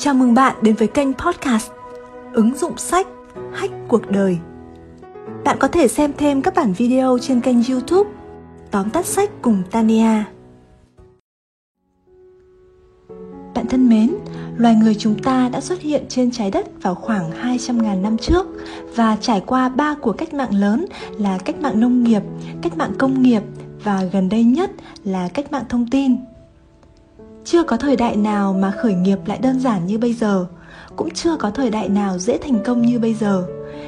Chào mừng bạn đến với kênh podcast Ứng dụng sách Hack Cuộc Đời. Bạn có thể xem thêm các bản video trên kênh YouTube Tóm Tắt Sách cùng Tania. Bạn thân mến, loài người chúng ta đã xuất hiện trên trái đất vào khoảng 200.000 năm trước và trải qua 3 cuộc cách mạng lớn là cách mạng nông nghiệp, cách mạng công nghiệp và gần đây nhất là cách mạng thông tin. Chưa có thời đại nào mà khởi nghiệp lại đơn giản như bây giờ, cũng chưa có thời đại nào dễ thành công như bây giờ.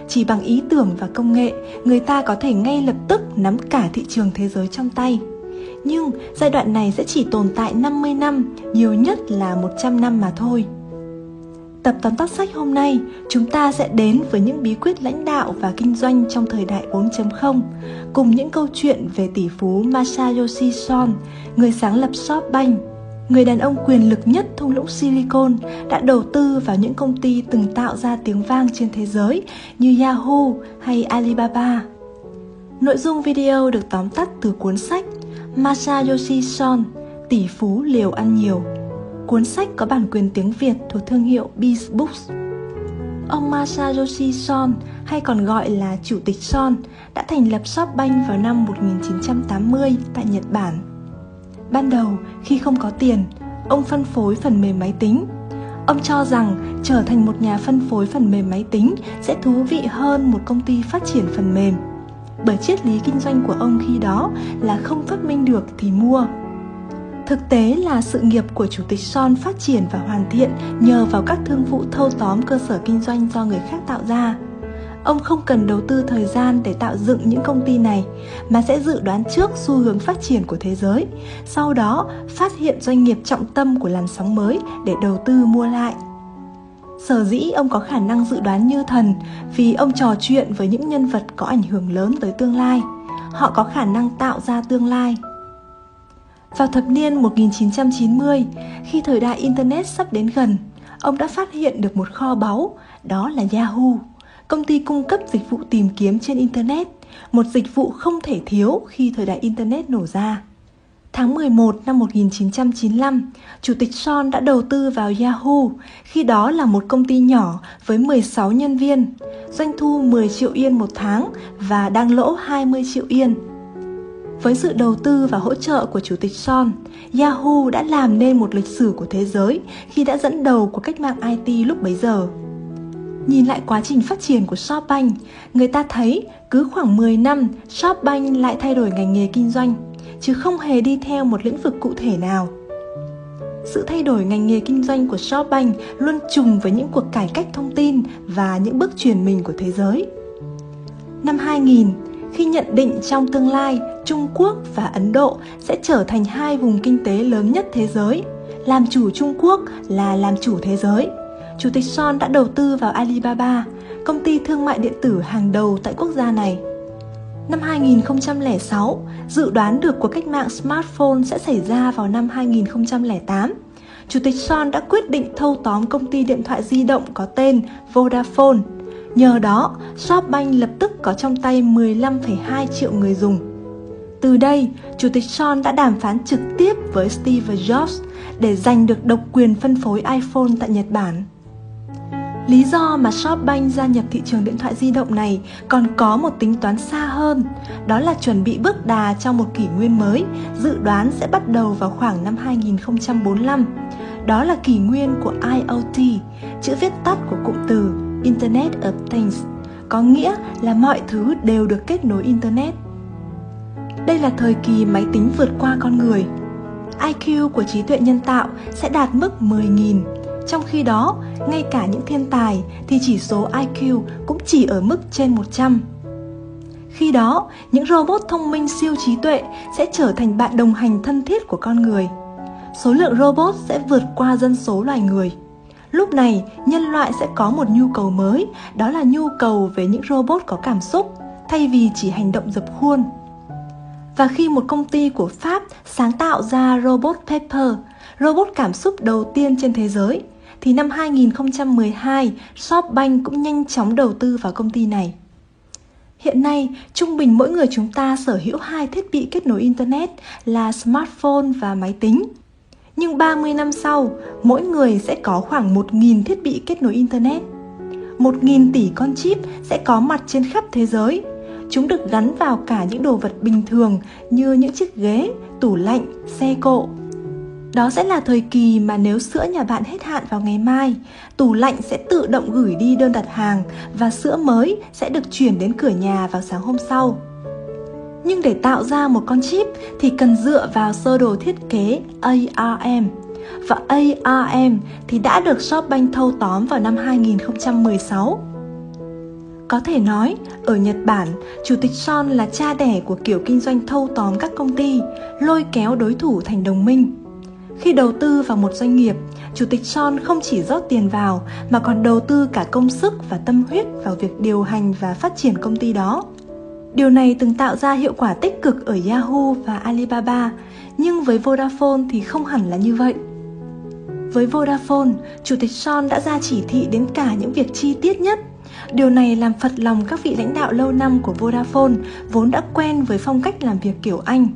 Chỉ bằng ý tưởng và công nghệ, người ta có thể ngay lập tức nắm cả thị trường thế giới trong tay. Nhưng giai đoạn này sẽ chỉ tồn tại 50 năm, nhiều nhất là 100 năm mà thôi. Tập tóm tắt sách hôm nay, chúng ta sẽ đến với những bí quyết lãnh đạo và kinh doanh trong thời đại 4.0, cùng những câu chuyện về tỷ phú Masayoshi Son, người sáng lập SoftBank, người đàn ông quyền lực nhất thung lũng Silicon, đã đầu tư vào những công ty từng tạo ra tiếng vang trên thế giới như Yahoo hay Alibaba. Nội dung video được tóm tắt từ cuốn sách Masayoshi Son, Tỷ phú liều ăn nhiều. Cuốn sách có bản quyền tiếng Việt thuộc thương hiệu Bees Books. Ông Masayoshi Son, hay còn gọi là Chủ tịch Son, đã thành lập SoftBank vào năm 1980 tại Nhật Bản. Ban đầu, khi không có tiền, ông phân phối phần mềm máy tính. Ông cho rằng trở thành một nhà phân phối phần mềm máy tính sẽ thú vị hơn một công ty phát triển phần mềm. Bởi triết lý kinh doanh của ông khi đó là không phát minh được thì mua. Thực tế là sự nghiệp của Chủ tịch Son phát triển và hoàn thiện nhờ vào các thương vụ thâu tóm cơ sở kinh doanh do người khác tạo ra. Ông không cần đầu tư thời gian để tạo dựng những công ty này, mà sẽ dự đoán trước xu hướng phát triển của thế giới, sau đó phát hiện doanh nghiệp trọng tâm của làn sóng mới để đầu tư mua lại. Sở dĩ ông có khả năng dự đoán như thần vì ông trò chuyện với những nhân vật có ảnh hưởng lớn tới tương lai. Họ có khả năng tạo ra tương lai. Vào thập niên 1990, khi thời đại Internet sắp đến gần, ông đã phát hiện được một kho báu, đó là Yahoo, công ty cung cấp dịch vụ tìm kiếm trên Internet, một dịch vụ không thể thiếu khi thời đại Internet nổ ra. Tháng 11 năm 1995, Chủ tịch Son đã đầu tư vào Yahoo, khi đó là một công ty nhỏ với 16 nhân viên, doanh thu 10 triệu yên một tháng và đang lỗ 20 triệu yên. Với sự đầu tư và hỗ trợ của Chủ tịch Son, Yahoo đã làm nên một lịch sử của thế giới khi đã dẫn đầu của cách mạng IT lúc bấy giờ. Nhìn lại quá trình phát triển của SoftBank, người ta thấy cứ khoảng 10 năm SoftBank lại thay đổi ngành nghề kinh doanh, chứ không hề đi theo một lĩnh vực cụ thể nào. Sự thay đổi ngành nghề kinh doanh của SoftBank luôn trùng với những cuộc cải cách thông tin và những bước chuyển mình của thế giới. Năm 2000, khi nhận định trong tương lai Trung Quốc và Ấn Độ sẽ trở thành hai vùng kinh tế lớn nhất thế giới, làm chủ Trung Quốc là làm chủ thế giới, Chủ tịch Son đã đầu tư vào Alibaba, công ty thương mại điện tử hàng đầu tại quốc gia này. Năm 2006, dự đoán được cuộc cách mạng smartphone sẽ xảy ra vào năm 2008. Chủ tịch Son đã quyết định thâu tóm công ty điện thoại di động có tên Vodafone. Nhờ đó, SoftBank lập tức có trong tay 15,2 triệu người dùng. Từ đây, Chủ tịch Son đã đàm phán trực tiếp với Steve Jobs để giành được độc quyền phân phối iPhone tại Nhật Bản. Lý do mà SoftBank gia nhập thị trường điện thoại di động này còn có một tính toán xa hơn, đó là chuẩn bị bước đà cho một kỷ nguyên mới, dự đoán sẽ bắt đầu vào khoảng năm 2045. Đó là kỷ nguyên của IoT, chữ viết tắt của cụm từ Internet of Things, có nghĩa là mọi thứ đều được kết nối Internet. Đây là thời kỳ máy tính vượt qua con người. IQ của trí tuệ nhân tạo sẽ đạt mức 10.000. Trong khi đó, ngay cả những thiên tài thì chỉ số IQ cũng chỉ ở mức trên 100. Khi đó, những robot thông minh siêu trí tuệ sẽ trở thành bạn đồng hành thân thiết của con người. Số lượng robot sẽ vượt qua dân số loài người. Lúc này, nhân loại sẽ có một nhu cầu mới, đó là nhu cầu về những robot có cảm xúc, thay vì chỉ hành động dập khuôn. Và khi một công ty của Pháp sáng tạo ra robot Pepper, robot cảm xúc đầu tiên trên thế giới, thì năm 2012, SoftBank cũng nhanh chóng đầu tư vào công ty này. Hiện nay, trung bình mỗi người chúng ta sở hữu 2 thiết bị kết nối Internet là smartphone và máy tính. Nhưng 30 năm sau, mỗi người sẽ có khoảng 1.000 thiết bị kết nối Internet. 1.000 tỷ con chip sẽ có mặt trên khắp thế giới. Chúng được gắn vào cả những đồ vật bình thường như những chiếc ghế, tủ lạnh, xe cộ. Đó sẽ là thời kỳ mà nếu sữa nhà bạn hết hạn vào ngày mai, tủ lạnh sẽ tự động gửi đi đơn đặt hàng và sữa mới sẽ được chuyển đến cửa nhà vào sáng hôm sau. Nhưng để tạo ra một con chip thì cần dựa vào sơ đồ thiết kế ARM. Và ARM thì đã được SoftBank thâu tóm vào năm 2016. Có thể nói, ở Nhật Bản, Chủ tịch Son là cha đẻ của kiểu kinh doanh thâu tóm các công ty, lôi kéo đối thủ thành đồng minh. Khi đầu tư vào một doanh nghiệp, Chủ tịch Son không chỉ rót tiền vào mà còn đầu tư cả công sức và tâm huyết vào việc điều hành và phát triển công ty đó. Điều này từng tạo ra hiệu quả tích cực ở Yahoo và Alibaba, nhưng với Vodafone thì không hẳn là như vậy. Với Vodafone, Chủ tịch Son đã ra chỉ thị đến cả những việc chi tiết nhất. Điều này làm phật lòng các vị lãnh đạo lâu năm của Vodafone vốn đã quen với phong cách làm việc kiểu Anh.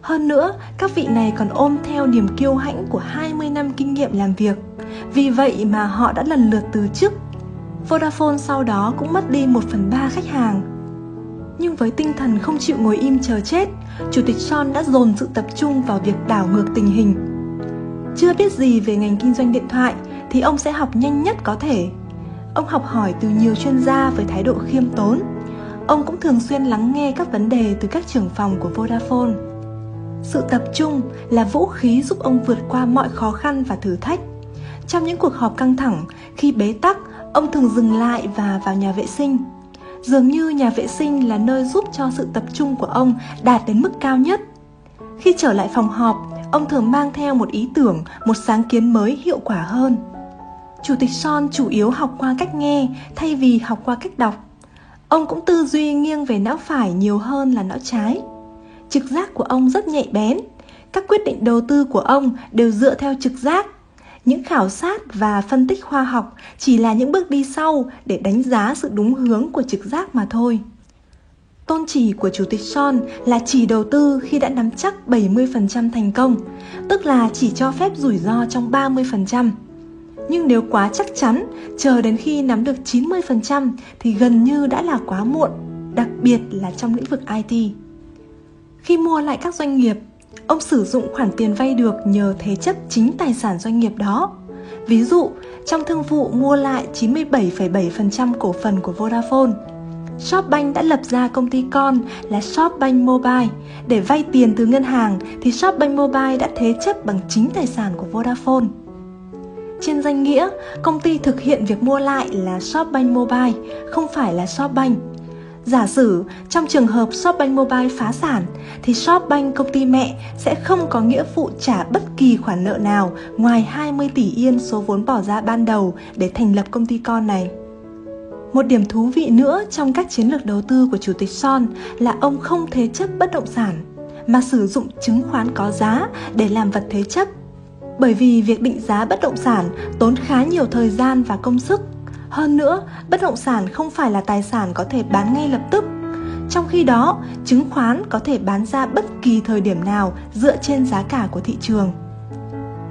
Hơn nữa, các vị này còn ôm theo niềm kiêu hãnh của 20 năm kinh nghiệm làm việc. Vì vậy mà họ đã lần lượt từ chức. Vodafone sau đó cũng mất đi 1/3 khách hàng. Nhưng với tinh thần không chịu ngồi im chờ chết, Chủ tịch Son đã dồn sự tập trung vào việc đảo ngược tình hình. Chưa biết gì về ngành kinh doanh điện thoại thì ông sẽ học nhanh nhất có thể. Ông học hỏi từ nhiều chuyên gia với thái độ khiêm tốn. Ông cũng thường xuyên lắng nghe các vấn đề từ các trưởng phòng của Vodafone. Sự tập trung là vũ khí giúp ông vượt qua mọi khó khăn và thử thách. Trong những cuộc họp căng thẳng, khi bế tắc, ông thường dừng lại và vào nhà vệ sinh. Dường như nhà vệ sinh là nơi giúp cho sự tập trung của ông đạt đến mức cao nhất. Khi trở lại phòng họp, ông thường mang theo một ý tưởng, một sáng kiến mới hiệu quả hơn. Chủ tịch Son chủ yếu học qua cách nghe thay vì học qua cách đọc. Ông cũng tư duy nghiêng về não phải nhiều hơn là não trái. Trực giác của ông rất nhạy bén. Các quyết định đầu tư của ông đều dựa theo trực giác. Những khảo sát và phân tích khoa học chỉ là những bước đi sau để đánh giá sự đúng hướng của trực giác mà thôi. Tôn chỉ của Chủ tịch Son là chỉ đầu tư khi đã nắm chắc 70% thành công, tức là chỉ cho phép rủi ro trong 30%. Nhưng nếu quá chắc chắn, chờ đến khi nắm được 90% thì gần như đã là quá muộn, đặc biệt là trong lĩnh vực IT. Khi mua lại các doanh nghiệp, ông sử dụng khoản tiền vay được nhờ thế chấp chính tài sản doanh nghiệp đó. Ví dụ, trong thương vụ mua lại 97,7% cổ phần của Vodafone, SoftBank đã lập ra công ty con là SoftBank Mobile. Để vay tiền từ ngân hàng thì SoftBank Mobile đã thế chấp bằng chính tài sản của Vodafone. Trên danh nghĩa, công ty thực hiện việc mua lại là SoftBank Mobile, không phải là SoftBank. Giả sử trong trường hợp SoftBank Mobile phá sản thì SoftBank công ty mẹ sẽ không có nghĩa vụ trả bất kỳ khoản nợ nào ngoài 20 tỷ yên số vốn bỏ ra ban đầu để thành lập công ty con này. Một điểm thú vị nữa trong các chiến lược đầu tư của Chủ tịch Son là ông không thế chấp bất động sản mà sử dụng chứng khoán có giá để làm vật thế chấp. Bởi vì việc định giá bất động sản tốn khá nhiều thời gian và công sức. Hơn nữa, bất động sản không phải là tài sản có thể bán ngay lập tức. Trong khi đó, chứng khoán có thể bán ra bất kỳ thời điểm nào dựa trên giá cả của thị trường.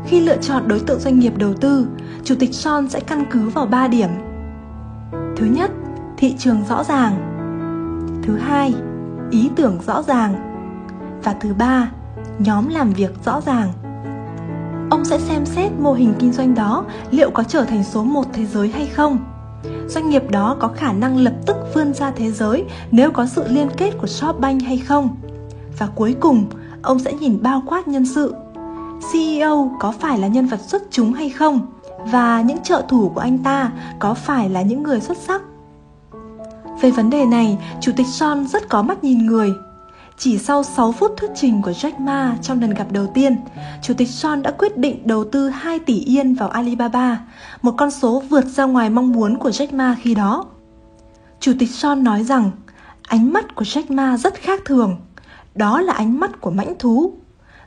Khi lựa chọn đối tượng doanh nghiệp đầu tư, Chủ tịch Son sẽ căn cứ vào 3 điểm. Thứ nhất, thị trường rõ ràng. Thứ hai, ý tưởng rõ ràng. Và thứ ba, nhóm làm việc rõ ràng. Ông sẽ xem xét mô hình kinh doanh đó liệu có trở thành số 1 thế giới hay không. Doanh nghiệp đó có khả năng lập tức vươn ra thế giới nếu có sự liên kết của SoftBank hay không. Và cuối cùng, ông sẽ nhìn bao quát nhân sự. CEO có phải là nhân vật xuất chúng hay không? Và những trợ thủ của anh ta có phải là những người xuất sắc? Về vấn đề này, Chủ tịch Son rất có mắt nhìn người. Chỉ sau 6 phút thuyết trình của Jack Ma trong lần gặp đầu tiên, Chủ tịch Son đã quyết định đầu tư 2 tỷ yên vào Alibaba, một con số vượt ra ngoài mong muốn của Jack Ma khi đó. Chủ tịch Son nói rằng, ánh mắt của Jack Ma rất khác thường, đó là ánh mắt của mãnh thú.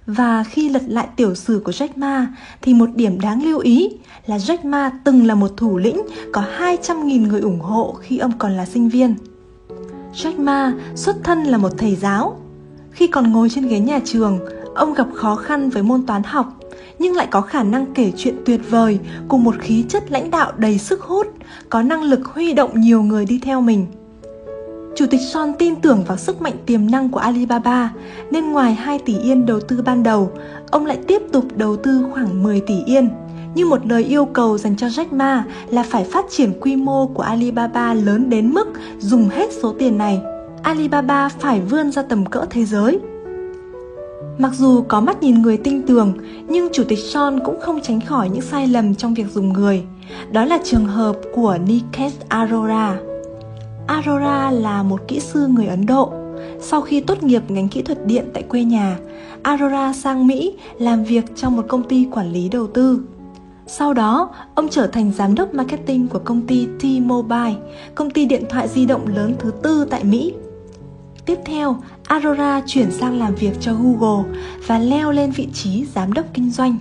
Và khi lật lại tiểu sử của Jack Ma thì một điểm đáng lưu ý là Jack Ma từng là một thủ lĩnh có 200.000 người ủng hộ khi ông còn là sinh viên. Jack Ma xuất thân là một thầy giáo. Khi còn ngồi trên ghế nhà trường, ông gặp khó khăn với môn toán học, nhưng lại có khả năng kể chuyện tuyệt vời, cùng một khí chất lãnh đạo đầy sức hút, có năng lực huy động nhiều người đi theo mình. Chủ tịch Son tin tưởng vào sức mạnh tiềm năng của Alibaba, nên ngoài 2 tỷ Yên đầu tư ban đầu, ông lại tiếp tục đầu tư khoảng 10 tỷ Yên, như một lời yêu cầu dành cho Jack Ma là phải phát triển quy mô của Alibaba lớn đến mức dùng hết số tiền này, Alibaba phải vươn ra tầm cỡ thế giới. Mặc dù có mắt nhìn người tinh tường, nhưng Chủ tịch Son cũng không tránh khỏi những sai lầm trong việc dùng người. Đó là trường hợp của Nikesh Arora. Arora là một kỹ sư người Ấn Độ. Sau khi tốt nghiệp ngành kỹ thuật điện tại quê nhà, Arora sang Mỹ làm việc trong một công ty quản lý đầu tư. Sau đó, ông trở thành giám đốc marketing của công ty T-Mobile, công ty điện thoại di động lớn thứ tư tại Mỹ. Tiếp theo, Arora chuyển sang làm việc cho Google và leo lên vị trí giám đốc kinh doanh.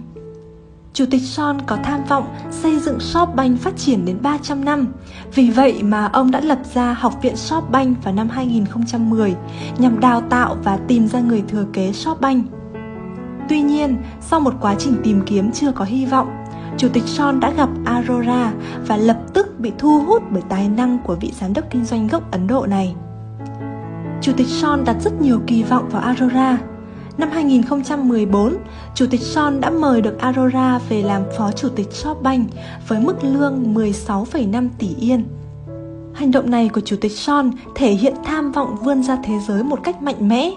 Chủ tịch Son có tham vọng xây dựng SoftBank phát triển đến 300 năm. Vì vậy mà ông đã lập ra Học viện SoftBank vào năm 2010 nhằm đào tạo và tìm ra người thừa kế SoftBank. Tuy nhiên, sau một quá trình tìm kiếm chưa có hy vọng, Chủ tịch Son đã gặp Arora và lập tức bị thu hút bởi tài năng của vị giám đốc kinh doanh gốc Ấn Độ này. Chủ tịch Son đặt rất nhiều kỳ vọng vào Arora. Năm 2014, Chủ tịch Son đã mời được Arora về làm phó chủ tịch SoftBank với mức lương 16,5 tỷ Yên. Hành động này của Chủ tịch Son thể hiện tham vọng vươn ra thế giới một cách mạnh mẽ.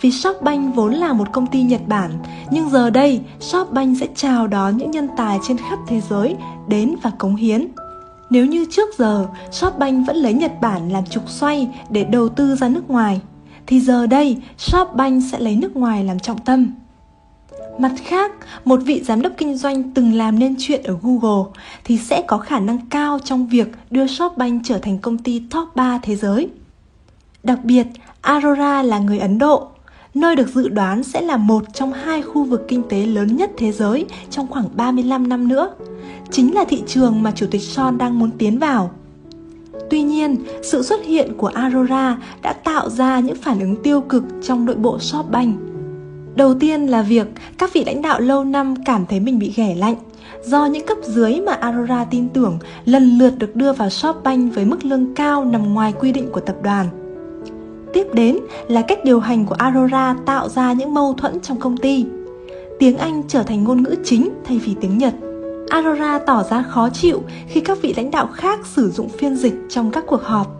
Vì SoftBank vốn là một công ty Nhật Bản, nhưng giờ đây SoftBank sẽ chào đón những nhân tài trên khắp thế giới đến và cống hiến. Nếu như trước giờ SoftBank vẫn lấy Nhật Bản làm trục xoay để đầu tư ra nước ngoài, thì giờ đây SoftBank sẽ lấy nước ngoài làm trọng tâm. Mặt khác, một vị giám đốc kinh doanh từng làm nên chuyện ở Google thì sẽ có khả năng cao trong việc đưa SoftBank trở thành công ty top 3 thế giới. Đặc biệt, Arora là người Ấn Độ, nơi được dự đoán sẽ là một trong 2 khu vực kinh tế lớn nhất thế giới trong khoảng 35 năm nữa. Chính là thị trường mà Chủ tịch Son đang muốn tiến vào. Tuy nhiên, sự xuất hiện của Arora đã tạo ra những phản ứng tiêu cực trong nội bộ SoftBank. Đầu tiên là việc các vị lãnh đạo lâu năm cảm thấy mình bị ghẻ lạnh do những cấp dưới mà Arora tin tưởng lần lượt được đưa vào SoftBank với mức lương cao nằm ngoài quy định của tập đoàn. Tiếp đến là cách điều hành của Arora tạo ra những mâu thuẫn trong công ty. Tiếng Anh trở thành ngôn ngữ chính thay vì tiếng Nhật. Arora tỏ ra khó chịu khi các vị lãnh đạo khác sử dụng phiên dịch trong các cuộc họp.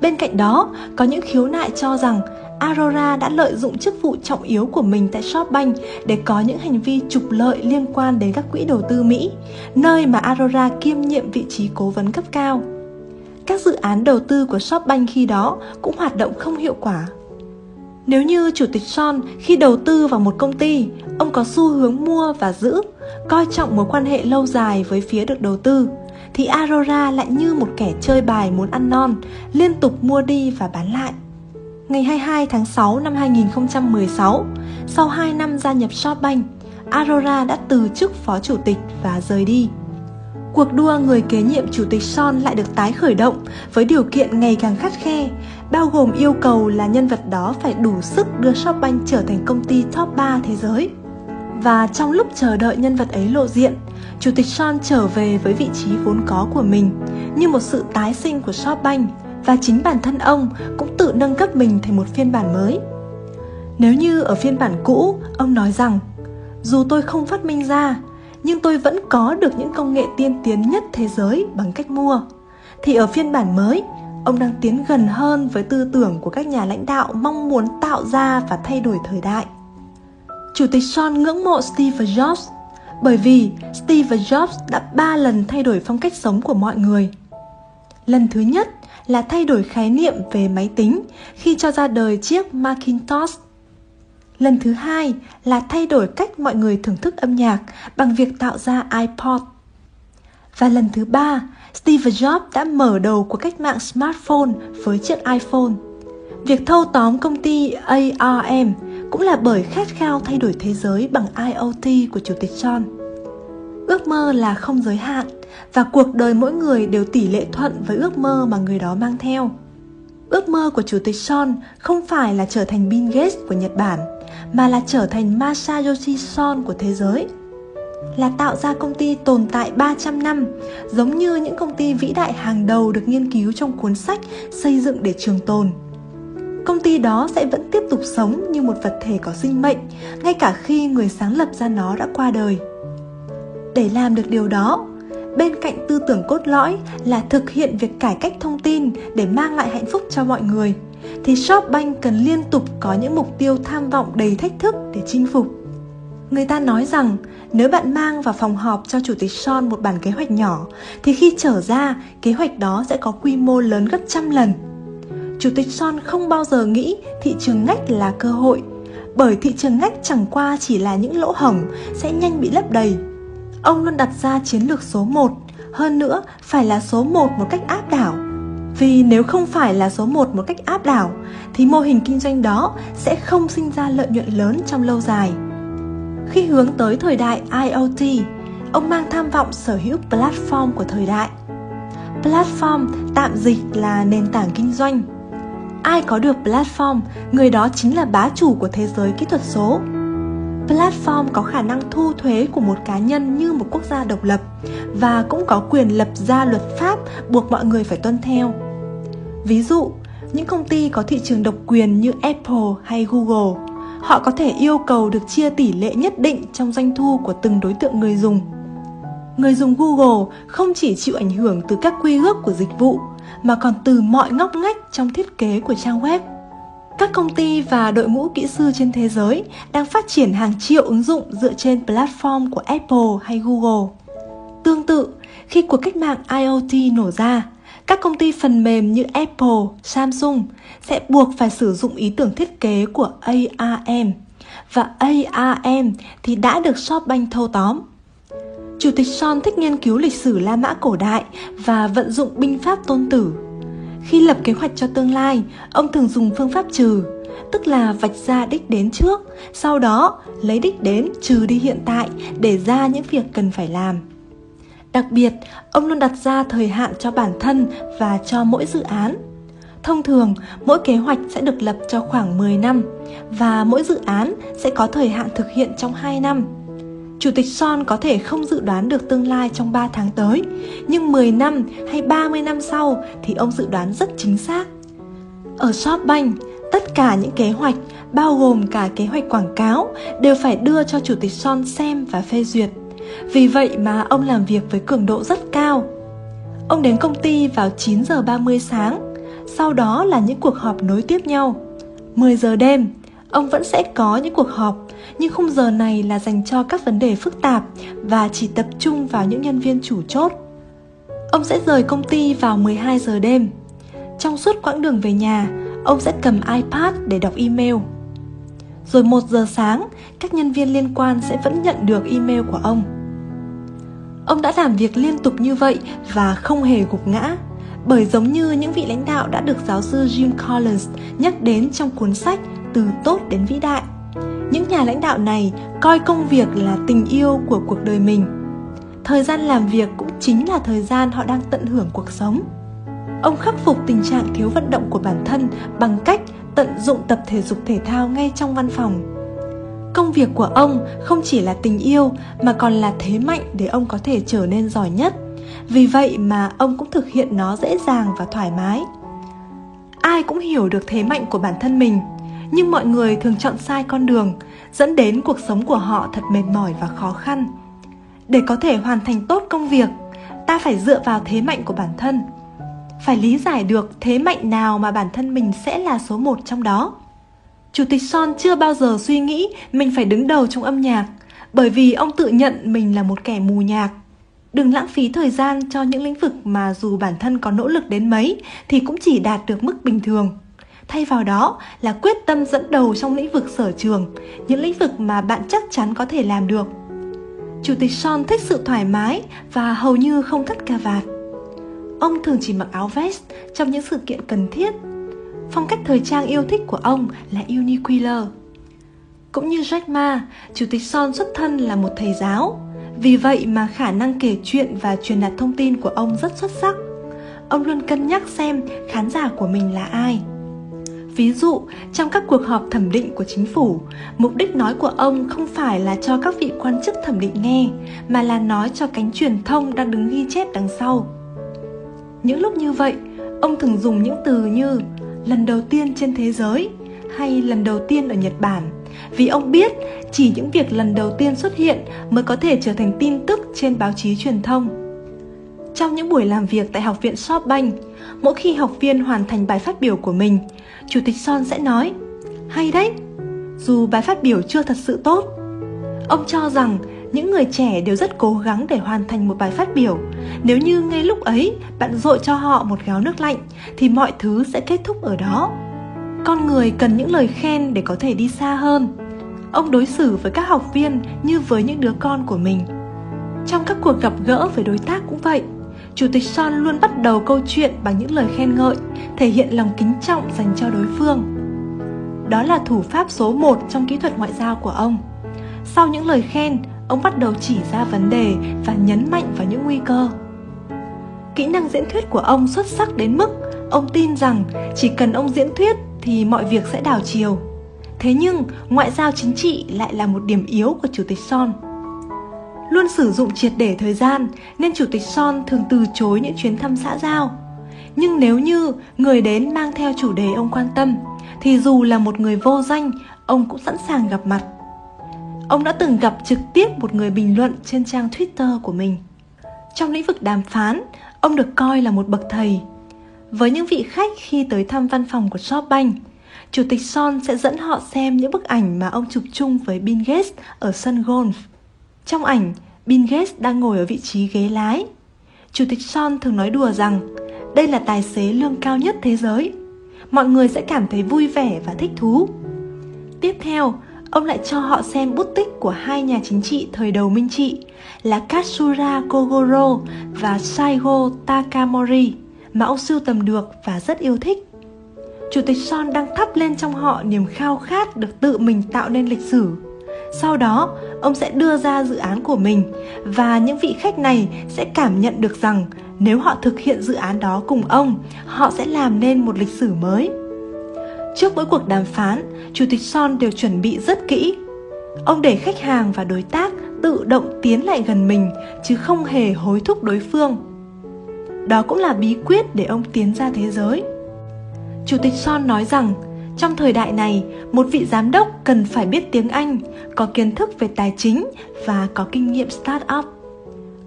Bên cạnh đó, có những khiếu nại cho rằng Arora đã lợi dụng chức vụ trọng yếu của mình tại SoftBank để có những hành vi trục lợi liên quan đến các quỹ đầu tư Mỹ, nơi mà Arora kiêm nhiệm vị trí cố vấn cấp cao. Các dự án đầu tư của SoftBank khi đó cũng hoạt động không hiệu quả. Nếu như Chủ tịch Son khi đầu tư vào một công ty, ông có xu hướng mua và giữ, coi trọng mối quan hệ lâu dài với phía được đầu tư, thì Arora lại như một kẻ chơi bài muốn ăn non, liên tục mua đi và bán lại. Ngày 22 tháng 6 năm 2016, sau 2 năm gia nhập SoftBank, Arora đã từ chức phó chủ tịch và rời đi. Cuộc đua người kế nhiệm Chủ tịch Son lại được tái khởi động với điều kiện ngày càng khắt khe, bao gồm yêu cầu là nhân vật đó phải đủ sức đưa SoftBank trở thành công ty top 3 thế giới. Và trong lúc chờ đợi nhân vật ấy lộ diện, Chủ tịch Son trở về với vị trí vốn có của mình, như một sự tái sinh của SoftBank, và chính bản thân ông cũng tự nâng cấp mình thành một phiên bản mới. Nếu như ở phiên bản cũ, ông nói rằng, dù tôi không phát minh ra, nhưng tôi vẫn có được những công nghệ tiên tiến nhất thế giới bằng cách mua. Thì ở phiên bản mới, ông đang tiến gần hơn với tư tưởng của các nhà lãnh đạo mong muốn tạo ra và thay đổi thời đại. Chủ tịch Son ngưỡng mộ Steve Jobs, bởi vì Steve Jobs đã 3 lần thay đổi phong cách sống của mọi người. Lần thứ nhất là thay đổi khái niệm về máy tính khi cho ra đời chiếc Macintosh. Lần thứ hai là thay đổi cách mọi người thưởng thức âm nhạc bằng việc tạo ra iPod. Và lần thứ ba, Steve Jobs đã mở đầu cuộc cách mạng smartphone với chiếc iPhone. Việc thâu tóm công ty ARM cũng là bởi khát khao thay đổi thế giới bằng IoT của Chủ tịch Son. Ước mơ là không giới hạn và cuộc đời mỗi người đều tỷ lệ thuận với ước mơ mà người đó mang theo. Ước mơ của Chủ tịch Son không phải là trở thành Bill Gates của Nhật Bản, mà là trở thành Masayoshi Son của thế giới. là tạo ra công ty tồn tại 300 năm, giống như những công ty vĩ đại hàng đầu được nghiên cứu trong cuốn sách Xây dựng để trường tồn. Công ty đó sẽ vẫn tiếp tục sống như một vật thể có sinh mệnh, ngay cả khi người sáng lập ra nó đã qua đời. Để làm được điều đó, bên cạnh tư tưởng cốt lõi là thực hiện việc cải cách thông tin để mang lại hạnh phúc cho mọi người, thì SoftBank cần liên tục có những mục tiêu tham vọng đầy thách thức để chinh phục. Người ta nói rằng nếu bạn mang vào phòng họp cho Chủ tịch Son một bản kế hoạch nhỏ, thì khi trở ra, kế hoạch đó sẽ có quy mô lớn gấp 100 lần. Chủ tịch Son không bao giờ nghĩ thị trường ngách là cơ hội, bởi thị trường ngách chẳng qua chỉ là những lỗ hổng sẽ nhanh bị lấp đầy. Ông luôn đặt ra chiến lược số 1, hơn nữa phải là số 1 một cách áp đảo. Vì nếu không phải là số 1 một cách áp đảo, thì mô hình kinh doanh đó sẽ không sinh ra lợi nhuận lớn trong lâu dài. Khi hướng tới thời đại IoT, ông mang tham vọng sở hữu platform của thời đại. Platform tạm dịch là nền tảng kinh doanh. Ai có được platform, người đó chính là bá chủ của thế giới kỹ thuật số. Platform có khả năng thu thuế của một cá nhân như một quốc gia độc lập và cũng có quyền lập ra luật pháp buộc mọi người phải tuân theo. Ví dụ, những công ty có thị trường độc quyền như Apple hay Google, họ có thể yêu cầu được chia tỷ lệ nhất định trong doanh thu của từng đối tượng người dùng. Người dùng Google không chỉ chịu ảnh hưởng từ các quy ước của dịch vụ, mà còn từ mọi ngóc ngách trong thiết kế của trang web. Các công ty và đội ngũ kỹ sư trên thế giới đang phát triển hàng triệu ứng dụng dựa trên platform của Apple hay Google. Tương tự, khi cuộc cách mạng IoT nổ ra, các công ty phần mềm như Apple, Samsung sẽ buộc phải sử dụng ý tưởng thiết kế của ARM, và ARM thì đã được SoftBank thâu tóm. Chủ tịch Son thích nghiên cứu lịch sử La Mã cổ đại và vận dụng binh pháp Tôn Tử. Khi lập kế hoạch cho tương lai, ông thường dùng phương pháp trừ, tức là vạch ra đích đến trước, sau đó lấy đích đến trừ đi hiện tại để ra những việc cần phải làm. Đặc biệt, ông luôn đặt ra thời hạn cho bản thân và cho mỗi dự án. Thông thường, mỗi kế hoạch sẽ được lập cho khoảng 10 năm và mỗi dự án sẽ có thời hạn thực hiện trong 2 năm. Chủ tịch Son có thể không dự đoán được tương lai trong 3 tháng tới, nhưng 10 năm hay 30 năm sau thì ông dự đoán rất chính xác. Ở SoftBank, tất cả những kế hoạch, bao gồm cả kế hoạch quảng cáo, đều phải đưa cho Chủ tịch Son xem và phê duyệt. Vì vậy mà ông làm việc với cường độ rất cao. Ông đến công ty vào 9:30 sáng, sau đó là những cuộc họp nối tiếp nhau. 10 giờ đêm, ông vẫn sẽ có những cuộc họp, nhưng khung giờ này là dành cho các vấn đề phức tạp và chỉ tập trung vào những nhân viên chủ chốt. Ông sẽ rời công ty vào 12 giờ đêm. Trong suốt quãng đường về nhà, ông sẽ cầm iPad để đọc email. Rồi 1 giờ sáng, các nhân viên liên quan sẽ vẫn nhận được email của ông. Ông đã làm việc liên tục như vậy và không hề gục ngã, bởi giống như những vị lãnh đạo đã được giáo sư Jim Collins nhắc đến trong cuốn sách Từ tốt đến vĩ đại. Những nhà lãnh đạo này coi công việc là tình yêu của cuộc đời mình. Thời gian làm việc cũng chính là thời gian họ đang tận hưởng cuộc sống. Ông khắc phục tình trạng thiếu vận động của bản thân bằng cách tận dụng tập thể dục thể thao ngay trong văn phòng. Công việc của ông không chỉ là tình yêu mà còn là thế mạnh để ông có thể trở nên giỏi nhất. Vì vậy mà ông cũng thực hiện nó dễ dàng và thoải mái. Ai cũng hiểu được thế mạnh của bản thân mình, nhưng mọi người thường chọn sai con đường, dẫn đến cuộc sống của họ thật mệt mỏi và khó khăn. Để có thể hoàn thành tốt công việc, ta phải dựa vào thế mạnh của bản thân. Phải lý giải được thế mạnh nào mà bản thân mình sẽ là số 1 trong đó. Chủ tịch Son chưa bao giờ suy nghĩ mình phải đứng đầu trong âm nhạc, bởi vì ông tự nhận mình là một kẻ mù nhạc. Đừng lãng phí thời gian cho những lĩnh vực mà dù bản thân có nỗ lực đến mấy thì cũng chỉ đạt được mức bình thường. Thay vào đó là quyết tâm dẫn đầu trong lĩnh vực sở trường, những lĩnh vực mà bạn chắc chắn có thể làm được. Chủ tịch Son thích sự thoải mái và hầu như không thắt cà vạt. Ông thường chỉ mặc áo vest trong những sự kiện cần thiết. Phong cách thời trang yêu thích của ông là Uniqlo. Cũng như Jack Ma, Chủ tịch Son xuất thân là một thầy giáo. Vì vậy mà khả năng kể chuyện và truyền đạt thông tin của ông rất xuất sắc. Ông luôn cân nhắc xem khán giả của mình là ai. Ví dụ, trong các cuộc họp thẩm định của chính phủ, mục đích nói của ông không phải là cho các vị quan chức thẩm định nghe, mà là nói cho cánh truyền thông đang đứng ghi chép đằng sau. Những lúc như vậy, ông thường dùng những từ như lần đầu tiên trên thế giới hay lần đầu tiên ở Nhật Bản, vì ông biết chỉ những việc lần đầu tiên xuất hiện mới có thể trở thành tin tức trên báo chí truyền thông. Trong những buổi làm việc tại Học viện SoftBank, mỗi khi học viên hoàn thành bài phát biểu của mình, Chủ tịch Son sẽ nói, hay đấy, dù bài phát biểu chưa thật sự tốt. Ông cho rằng những người trẻ đều rất cố gắng để hoàn thành một bài phát biểu. Nếu như ngay lúc ấy bạn dội cho họ một gáo nước lạnh, thì mọi thứ sẽ kết thúc ở đó. Con người cần những lời khen để có thể đi xa hơn. Ông đối xử với các học viên như với những đứa con của mình. Trong các cuộc gặp gỡ với đối tác cũng vậy. Chủ tịch Son luôn bắt đầu câu chuyện bằng những lời khen ngợi, thể hiện lòng kính trọng dành cho đối phương. Đó là thủ pháp số 1 trong kỹ thuật ngoại giao của ông. Sau những lời khen, ông bắt đầu chỉ ra vấn đề và nhấn mạnh vào những nguy cơ. Kỹ năng diễn thuyết của ông xuất sắc đến mức ông tin rằng chỉ cần ông diễn thuyết thì mọi việc sẽ đảo chiều. Thế nhưng, ngoại giao chính trị lại là một điểm yếu của Chủ tịch Son. Luôn sử dụng triệt để thời gian nên Chủ tịch Son thường từ chối những chuyến thăm xã giao. Nhưng nếu như người đến mang theo chủ đề ông quan tâm, thì dù là một người vô danh, ông cũng sẵn sàng gặp mặt. Ông đã từng gặp trực tiếp một người bình luận trên trang Twitter của mình. Trong lĩnh vực đàm phán, ông được coi là một bậc thầy. Với những vị khách khi tới thăm văn phòng của SoftBank, Chủ tịch Son sẽ dẫn họ xem những bức ảnh mà ông chụp chung với Bill Gates ở sân golf. Trong ảnh, Bill Gates đang ngồi ở vị trí ghế lái. Chủ tịch Son thường nói đùa rằng đây là tài xế lương cao nhất thế giới. Mọi người sẽ cảm thấy vui vẻ và thích thú. Tiếp theo, ông lại cho họ xem bút tích của hai nhà chính trị thời đầu Minh trị là Katsura Kogoro và Saigo Takamori mà ông sưu tầm được và rất yêu thích. Chủ tịch Son đang thắp lên trong họ niềm khao khát được tự mình tạo nên lịch sử. Sau đó, ông sẽ đưa ra dự án của mình và những vị khách này sẽ cảm nhận được rằng nếu họ thực hiện dự án đó cùng ông, họ sẽ làm nên một lịch sử mới. Trước mỗi cuộc đàm phán, Chủ tịch Son đều chuẩn bị rất kỹ. Ông để khách hàng và đối tác tự động tiến lại gần mình chứ không hề hối thúc đối phương. Đó cũng là bí quyết để ông tiến ra thế giới. Chủ tịch Son nói rằng trong thời đại này, một vị giám đốc cần phải biết tiếng Anh, có kiến thức về tài chính và có kinh nghiệm start-up.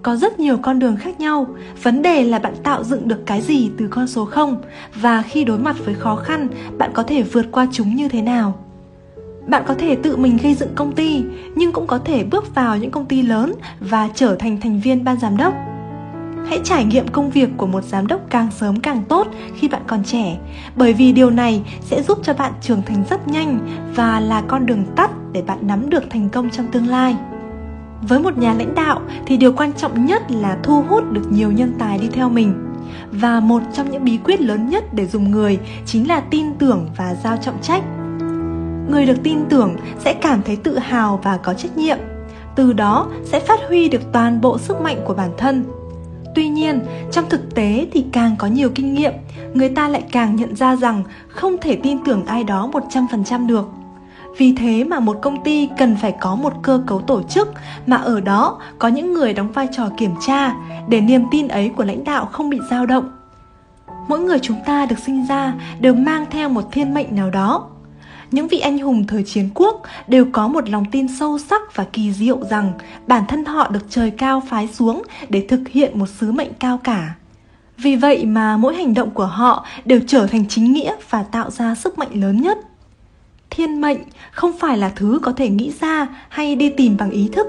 Có rất nhiều con đường khác nhau, vấn đề là bạn tạo dựng được cái gì từ con số 0 và khi đối mặt với khó khăn, bạn có thể vượt qua chúng như thế nào. Bạn có thể tự mình gây dựng công ty, nhưng cũng có thể bước vào những công ty lớn và trở thành thành viên ban giám đốc. Hãy trải nghiệm công việc của một giám đốc càng sớm càng tốt khi bạn còn trẻ, bởi vì điều này sẽ giúp cho bạn trưởng thành rất nhanh và là con đường tắt để bạn nắm được thành công trong tương lai. Với một nhà lãnh đạo thì điều quan trọng nhất là thu hút được nhiều nhân tài đi theo mình. Và một trong những bí quyết lớn nhất để dùng người chính là tin tưởng và giao trọng trách. Người được tin tưởng sẽ cảm thấy tự hào và có trách nhiệm, từ đó sẽ phát huy được toàn bộ sức mạnh của bản thân. Tuy nhiên, trong thực tế thì càng có nhiều kinh nghiệm, người ta lại càng nhận ra rằng không thể tin tưởng ai đó 100% được. Vì thế mà một công ty cần phải có một cơ cấu tổ chức mà ở đó có những người đóng vai trò kiểm tra để niềm tin ấy của lãnh đạo không bị dao động. Mỗi người chúng ta được sinh ra đều mang theo một thiên mệnh nào đó. Những vị anh hùng thời chiến quốc đều có một lòng tin sâu sắc và kỳ diệu rằng bản thân họ được trời cao phái xuống để thực hiện một sứ mệnh cao cả. Vì vậy mà mỗi hành động của họ đều trở thành chính nghĩa và tạo ra sức mạnh lớn nhất. Thiên mệnh không phải là thứ có thể nghĩ ra hay đi tìm bằng ý thức.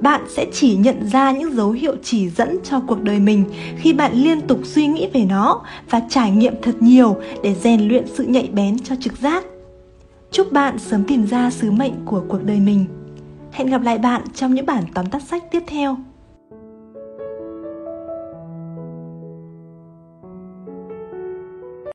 Bạn sẽ chỉ nhận ra những dấu hiệu chỉ dẫn cho cuộc đời mình khi bạn liên tục suy nghĩ về nó và trải nghiệm thật nhiều để rèn luyện sự nhạy bén cho trực giác. Chúc bạn sớm tìm ra sứ mệnh của cuộc đời mình. Hẹn gặp lại bạn trong những bản tóm tắt sách tiếp theo.